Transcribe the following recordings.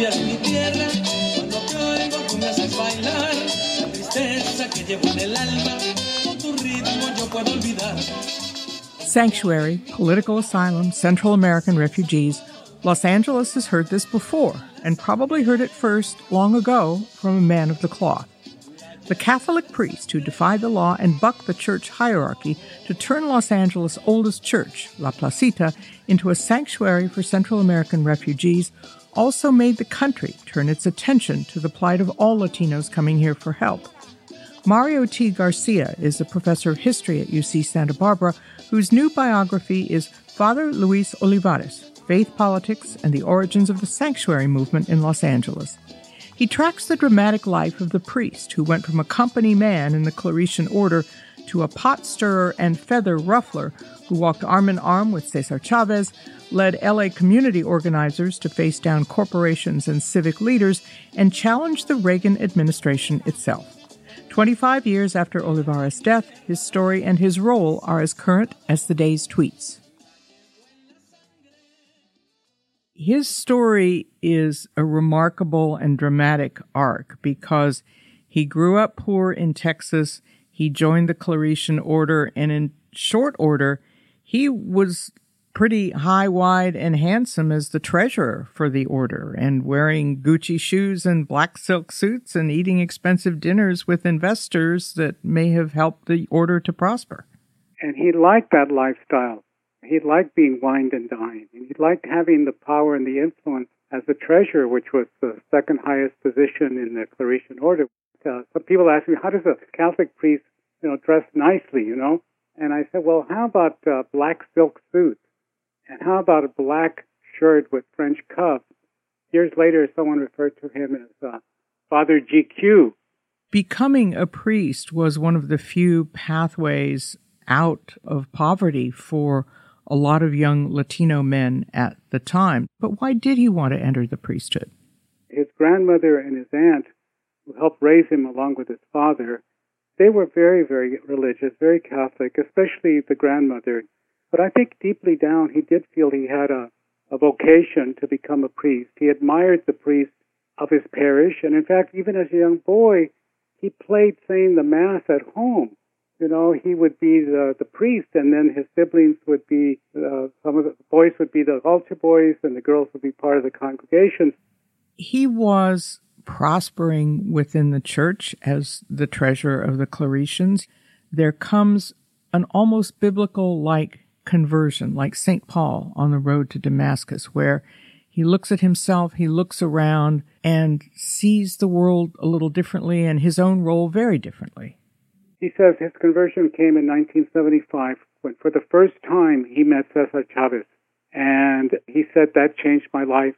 cambiar mi tierra. Cuando te oigo tú me haces bailar, la tristeza que llevo en el alma, con tu ritmo yo puedo olvidar. Sanctuary, political asylum, Central American refugees. Los Angeles has heard this before, and probably heard it first long ago from a man of the cloth. The Catholic priest who defied the law and bucked the church hierarchy to turn Los Angeles' oldest church, La Placita, into a sanctuary for Central American refugees also made the country turn its attention to the plight of all Latinos coming here for help. Mario T. Garcia is a professor of history at UC Santa Barbara, whose new biography is Father Luis Olivares, Faith, Politics, and the Origins of the Sanctuary Movement in Los Angeles. He tracks the dramatic life of the priest who went from a company man in the Claretian Order to a pot-stirrer and feather ruffler who walked arm-in-arm with Cesar Chavez, led L.A. community organizers to face down corporations and civic leaders, and challenged the Reagan administration itself. 25 years after Olivares' death, his story and his role are as current as the day's tweets. His story is a remarkable and dramatic arc because he grew up poor in Texas, he joined the Claretian Order, and in short order, he was pretty high, wide, and handsome as the treasurer for the order, and wearing Gucci shoes and black silk suits and eating expensive dinners with investors that may have helped the order to prosper. And he liked that lifestyle. He liked being wined and dined. He liked having the power and the influence as the treasurer, which was the second highest position in the Claretian Order. Some people ask me, how does a Catholic priest, dress nicely, And I said, well, how about black silk suits? And how about a black shirt with French cuffs? Years later, someone referred to him as Father GQ. Becoming a priest was one of the few pathways out of poverty for a lot of young Latino men at the time. But why did he want to enter the priesthood? His grandmother and his aunt, who helped raise him along with his father, they were very, very religious, very Catholic, especially the grandmother. But I think deeply down he did feel he had a vocation to become a priest. He admired the priests of his parish, and in fact, even as a young boy, he played saying the Mass at home. He would be the priest, and then his siblings would be, some of the boys would be the altar boys, and the girls would be part of the congregation. He was prospering within the church as the treasurer of the Claretians. There comes an almost biblical-like conversion, like St. Paul on the road to Damascus, where he looks at himself, he looks around, and sees the world a little differently and his own role very differently. He says his conversion came in 1975, when for the first time he met Cesar Chavez. And he said, that changed my life.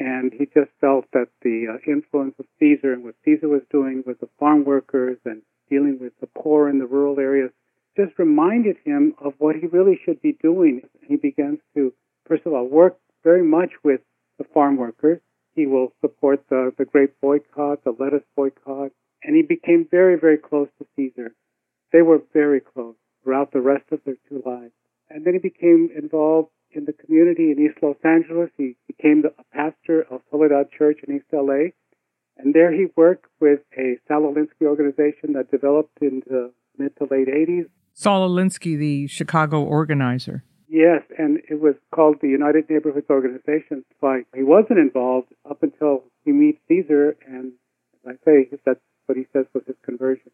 And he just felt that the influence of Cesar and what Cesar was doing with the farm workers and dealing with the poor in the rural areas just reminded him of what he really should be doing. He begins to, first of all, work very much with the farm workers. He will support the grape boycott, the lettuce boycott. And he became very, very close to Cesar. They were very close throughout the rest of their two lives. And then he became involved in the community in East Los Angeles. He became a pastor of Soledad Church in East L.A. And there he worked with a Saul Alinsky organization that developed in the mid to late 80s. Saul Alinsky, the Chicago organizer. Yes, and it was called the United Neighborhoods Organization. So he wasn't involved up until he meets Cesar, and as I say, that's what he says was his conversion.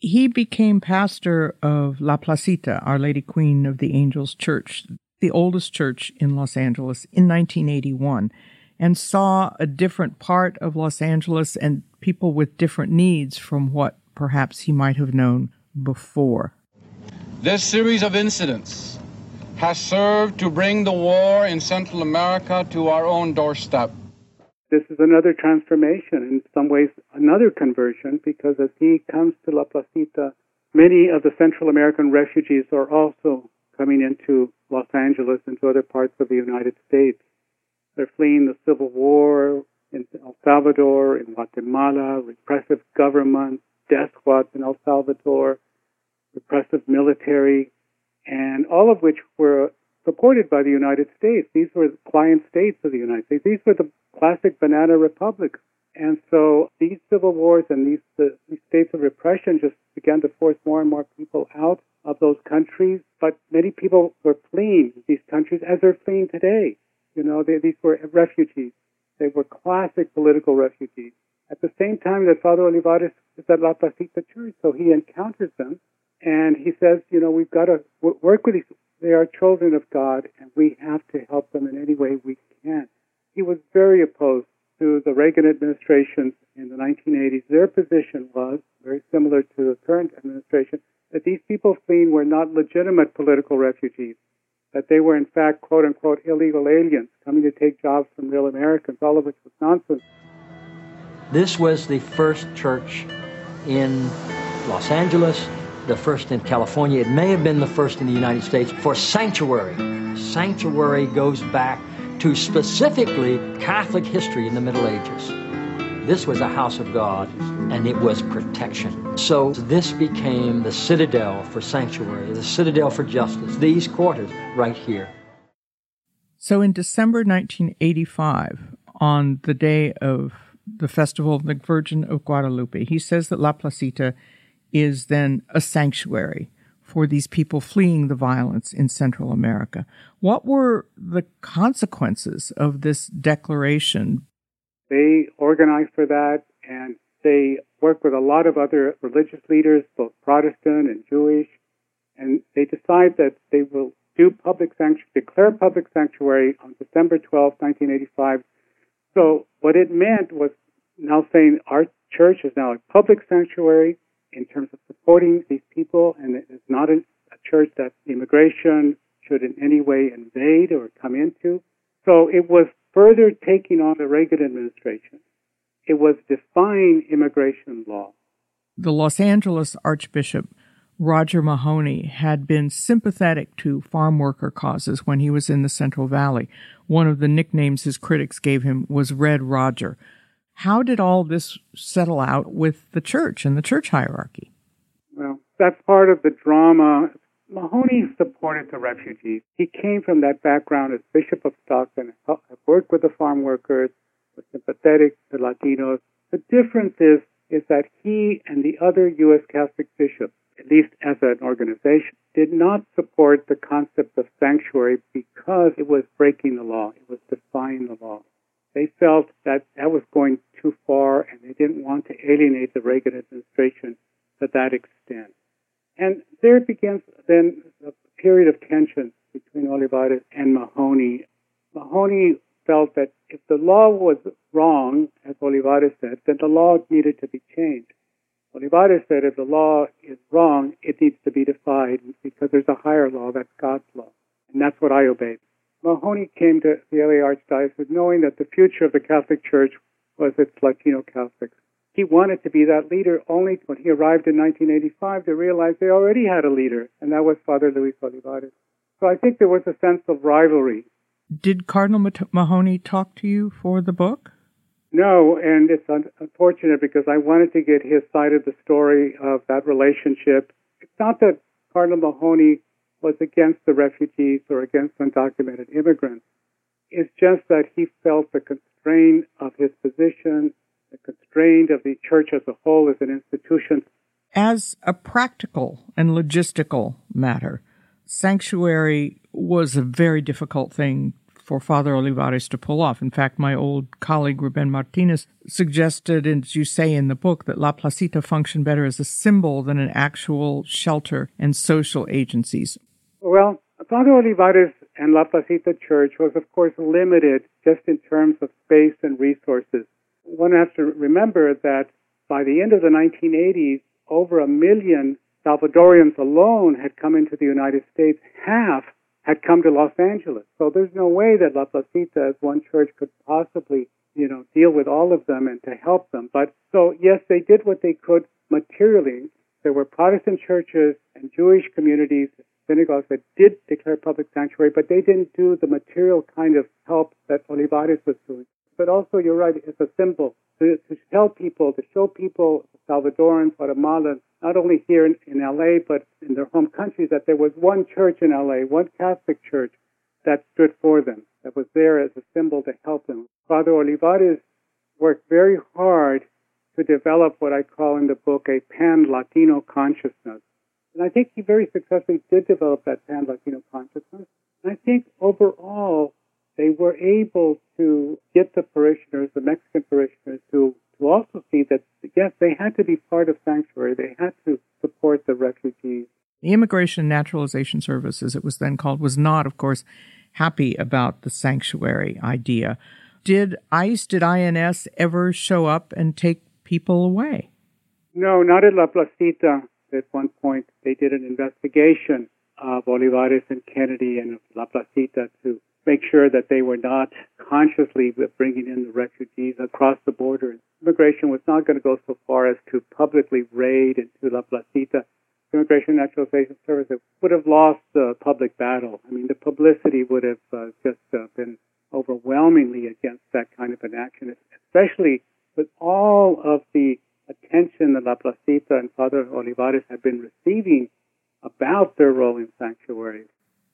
He became pastor of La Placita, Our Lady Queen of the Angels Church, the oldest church in Los Angeles, in 1981, and saw a different part of Los Angeles and people with different needs from what perhaps he might have known before. This series of incidents has served to bring the war in Central America to our own doorstep. This is another transformation, in some ways another conversion, because as he comes to La Placita, many of the Central American refugees are also coming into Los Angeles and to other parts of the United States. They're fleeing the Civil War in El Salvador, in Guatemala, repressive governments, despots in El Salvador, repressive military, and all of which were supported by the United States. These were client states of the United States. These were the classic banana republics. And so these civil wars and these states of repression just began to force more and more people out of those countries. But many people were fleeing these countries as they're fleeing today. You know, these were refugees. They were classic political refugees. At the same time that Father Olivares is at La Placita Church, so he encounters them, and he says, you know, we've got to work with these. They are children of God, and we have to help them in any way we can. He was very opposed to the Reagan administration in the 1980s. Their position was very similar to the current administration, that these people fleeing were not legitimate political refugees, that they were in fact, quote-unquote, illegal aliens coming to take jobs from real Americans, all of which was nonsense. This was the first church in Los Angeles, the first in California. It may have been the first in the United States for sanctuary. Sanctuary goes back to specifically Catholic history in the Middle Ages. This was a house of God, and it was protection. So this became the citadel for sanctuary, the citadel for justice, these quarters right here. So in December 1985, on the day of the Festival of the Virgin of Guadalupe, he says that La Placita is then a sanctuary for these people fleeing the violence in Central America. What were the consequences of this declaration? They organized for that, and they worked with a lot of other religious leaders, both Protestant and Jewish, and they decide that they will do declare public sanctuary on December 12, 1985. So what it meant was now saying our church is now a public sanctuary in terms of supporting these people, and it is not a church that immigration should in any way invade or come into. So it was further taking on the Reagan administration. It was defying immigration law. The Los Angeles Archbishop Roger Mahoney had been sympathetic to farm worker causes when he was in the Central Valley. One of the nicknames his critics gave him was Red Roger. How did all this settle out with the church and the church hierarchy? Well, that's part of the drama. Mahoney supported the refugees. He came from that background as Bishop of Stockton, worked with the farm workers, was sympathetic to Latinos. The difference is that he and the other U.S. Catholic bishops, at least as an organization, did not support the concept of sanctuary because it was breaking the law. It was defying the law. They felt that that was going too far, and they didn't want to alienate the Reagan administration to that extent. And there begins then a period of tension between Olivares and Mahoney. Mahoney felt that if the law was wrong, as Olivares said, then the law needed to be changed. Olivares said if the law is wrong, it needs to be defied because there's a higher law, that's God's law, and that's what I obeyed. Mahoney came to the LA Archdiocese knowing that the future of the Catholic Church was its Latino Catholics. He wanted to be that leader, only when he arrived in 1985 they realized they already had a leader, and that was Father Luis Olivares. So I think there was a sense of rivalry. Did Cardinal Mahoney talk to you for the book? No, and it's unfortunate because I wanted to get his side of the story of that relationship. It's not that Cardinal Mahoney was against the refugees or against undocumented immigrants. It's just that he felt the constraint of his position, the constraint of the church as a whole as an institution. As a practical and logistical matter, sanctuary was a very difficult thing for Father Olivares to pull off. In fact, my old colleague Ruben Martinez suggested, and as you say in the book, that La Placita functioned better as a symbol than an actual shelter and social agencies. Well, Father Olivares and La Placita Church was, of course, limited just in terms of space and resources. One has to remember that by the end of the 1980s, over 1 million Salvadorians alone had come into the United States. Half had come to Los Angeles. So there's no way that La Placita, as one church, could possibly, you know, deal with all of them and to help them. But so, yes, they did what they could materially. There were Protestant churches and Jewish communities, synagogues that did declare public sanctuary, but they didn't do the material kind of help that Olivares was doing. But also, you're right, it's a symbol to tell people, to show people, Salvadorans, Guatemalans, not only here in L.A., but in their home countries, that there was one church in L.A., one Catholic church, that stood for them, that was there as a symbol to help them. Father Olivares worked very hard to develop what I call in the book a pan-Latino consciousness. And I think he very successfully did develop that pan-Latino consciousness. And I think overall, they were able to get the parishioners, the Mexican parishioners, to also see that, yes, they had to be part of sanctuary. They had to support the refugees. The Immigration and Naturalization Services, it was then called, was not, of course, happy about the sanctuary idea. Did ICE, did INS ever show up and take people away? No, not at La Placita. At one point, they did an investigation of Olivares and Kennedy and La Placita to make sure that they were not consciously bringing in the refugees across the border. Immigration was not going to go so far as to publicly raid into La Placita. Immigration and Naturalization Services would have lost the public battle. I mean, the publicity would have just been overwhelmingly against that kind of an action, especially with all of the attention that La Placita and Father Olivares had been receiving about their role in sanctuary.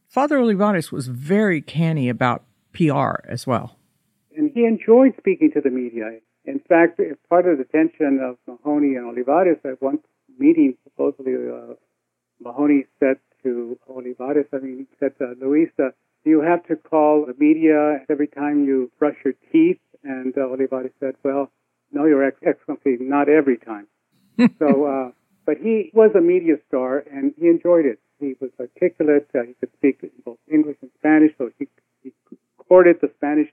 Father Olivares was very canny about PR as well. And he enjoyed speaking to the media. In fact, part of the tension of Mahoney and Olivares at one meeting, supposedly Mahoney said to Olivares, Luisa, you have to call the media every time you brush your teeth. And Olivares said, well, no, Your Excellency, not every time. But he was a media star, and he enjoyed it. He was articulate. He could speak both English and Spanish, so he courted the Spanish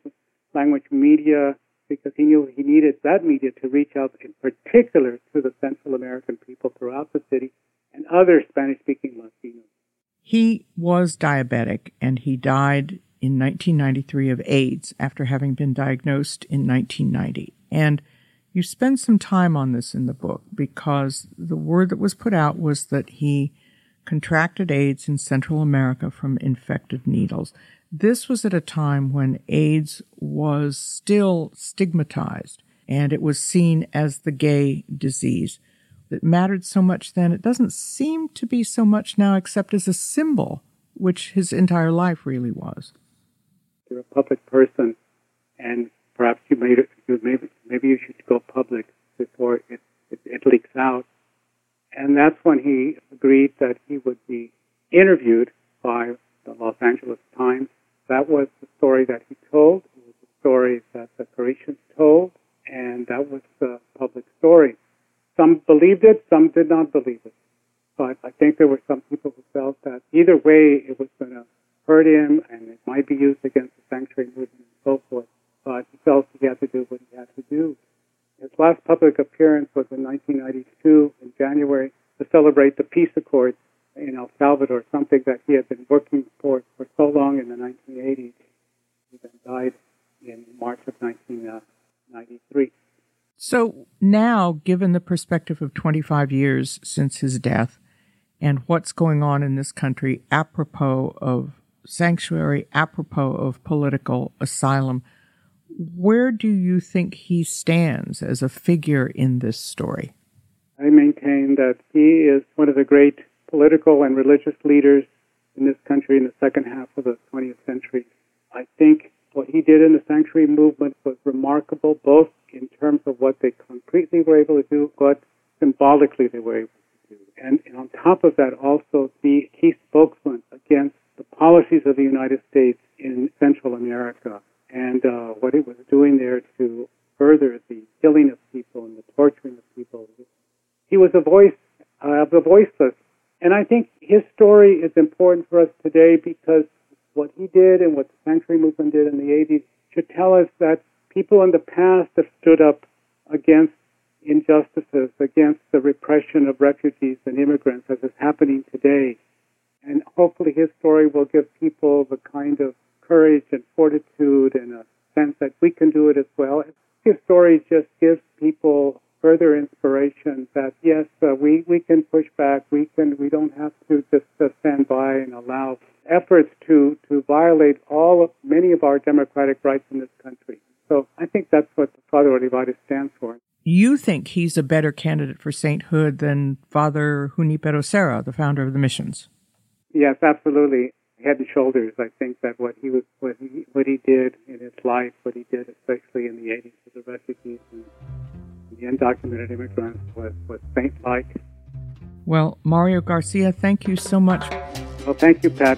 language media because he knew he needed that media to reach out in particular to the Central American people throughout the city and other Spanish-speaking Latinos. He was diabetic, and he died in 1993 of AIDS after having been diagnosed in 1990. And you spend some time on this in the book because the word that was put out was that he contracted AIDS in Central America from infected needles. This was at a time when AIDS was still stigmatized and it was seen as the gay disease. It mattered so much then. It doesn't seem to be so much now except as a symbol, which his entire life really was. You're a public person and perhaps maybe you should go public before it leaks out. And that's when he agreed that he would be interviewed by the Los Angeles Times. That was the story that he told. It was the story that the Parisians told, and that was the public story. Some believed it, some did not believe it. But I think there were some people who felt that either way it was going to hurt him, and it might be used against the sanctuary movement and so forth. But he felt he had to do what he had to do. His last public appearance was in 1992, in January, to celebrate the peace accords in El Salvador, something that he had been working for so long in the 1980s. He then died in March of 1993. So now, given the perspective of 25 years since his death and what's going on in this country apropos of sanctuary, apropos of political asylum, where do you think he stands as a figure in this story? I maintain that he is one of the great political and religious leaders in this country in the second half of the 20th century. I think what he did in the sanctuary movement was remarkable, both in terms of what they concretely were able to do, but symbolically they were able to do. And on top of that, also the key spokesman against the policies of the United States in Central America, and what it was doing there to further the killing of people and the torturing of people. He was a voice of the voiceless. And I think his story is important for us today because what he did and what the sanctuary movement did in the 80s should tell us that people in the past have stood up against injustices, against the repression of refugees and immigrants as is happening today. And hopefully his story will give people the kind of courage and fortitude and a sense that we can do it as well. His story just gives people further inspiration that, yes, we can push back. We don't have to just stand by and allow efforts to violate many of our democratic rights in this country. So I think that's what Father Olivares stands for. You think he's a better candidate for sainthood than Father Junipero Serra, the founder of the missions? Yes, absolutely. head and shoulders, I think, that what he did in his life, what he did especially in the 80s with the refugees and the undocumented immigrants was saint-like. Well, Mario Garcia, thank you so much. Well, thank you, Pat.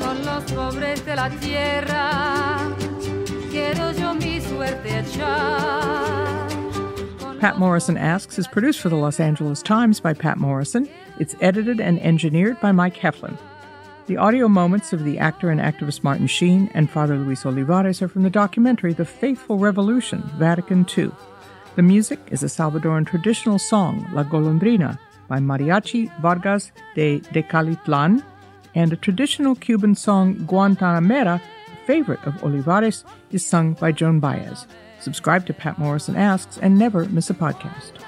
Con los pobres de la tierra, quiero yo mi suerte echar. Pat Morrison Asks is produced for the Los Angeles Times by Pat Morrison. It's edited and engineered by Mike Heflin. The audio moments of the actor and activist Martin Sheen and Father Luis Olivares are from the documentary The Faithful Revolution, Vatican II. The music is a Salvadoran traditional song, La Golondrina, by Mariachi Vargas de Tecalitlan, and a traditional Cuban song, Guantanamera, a favorite of Olivares, is sung by Joan Baez. Subscribe to Pat Morrison Asks and never miss a podcast.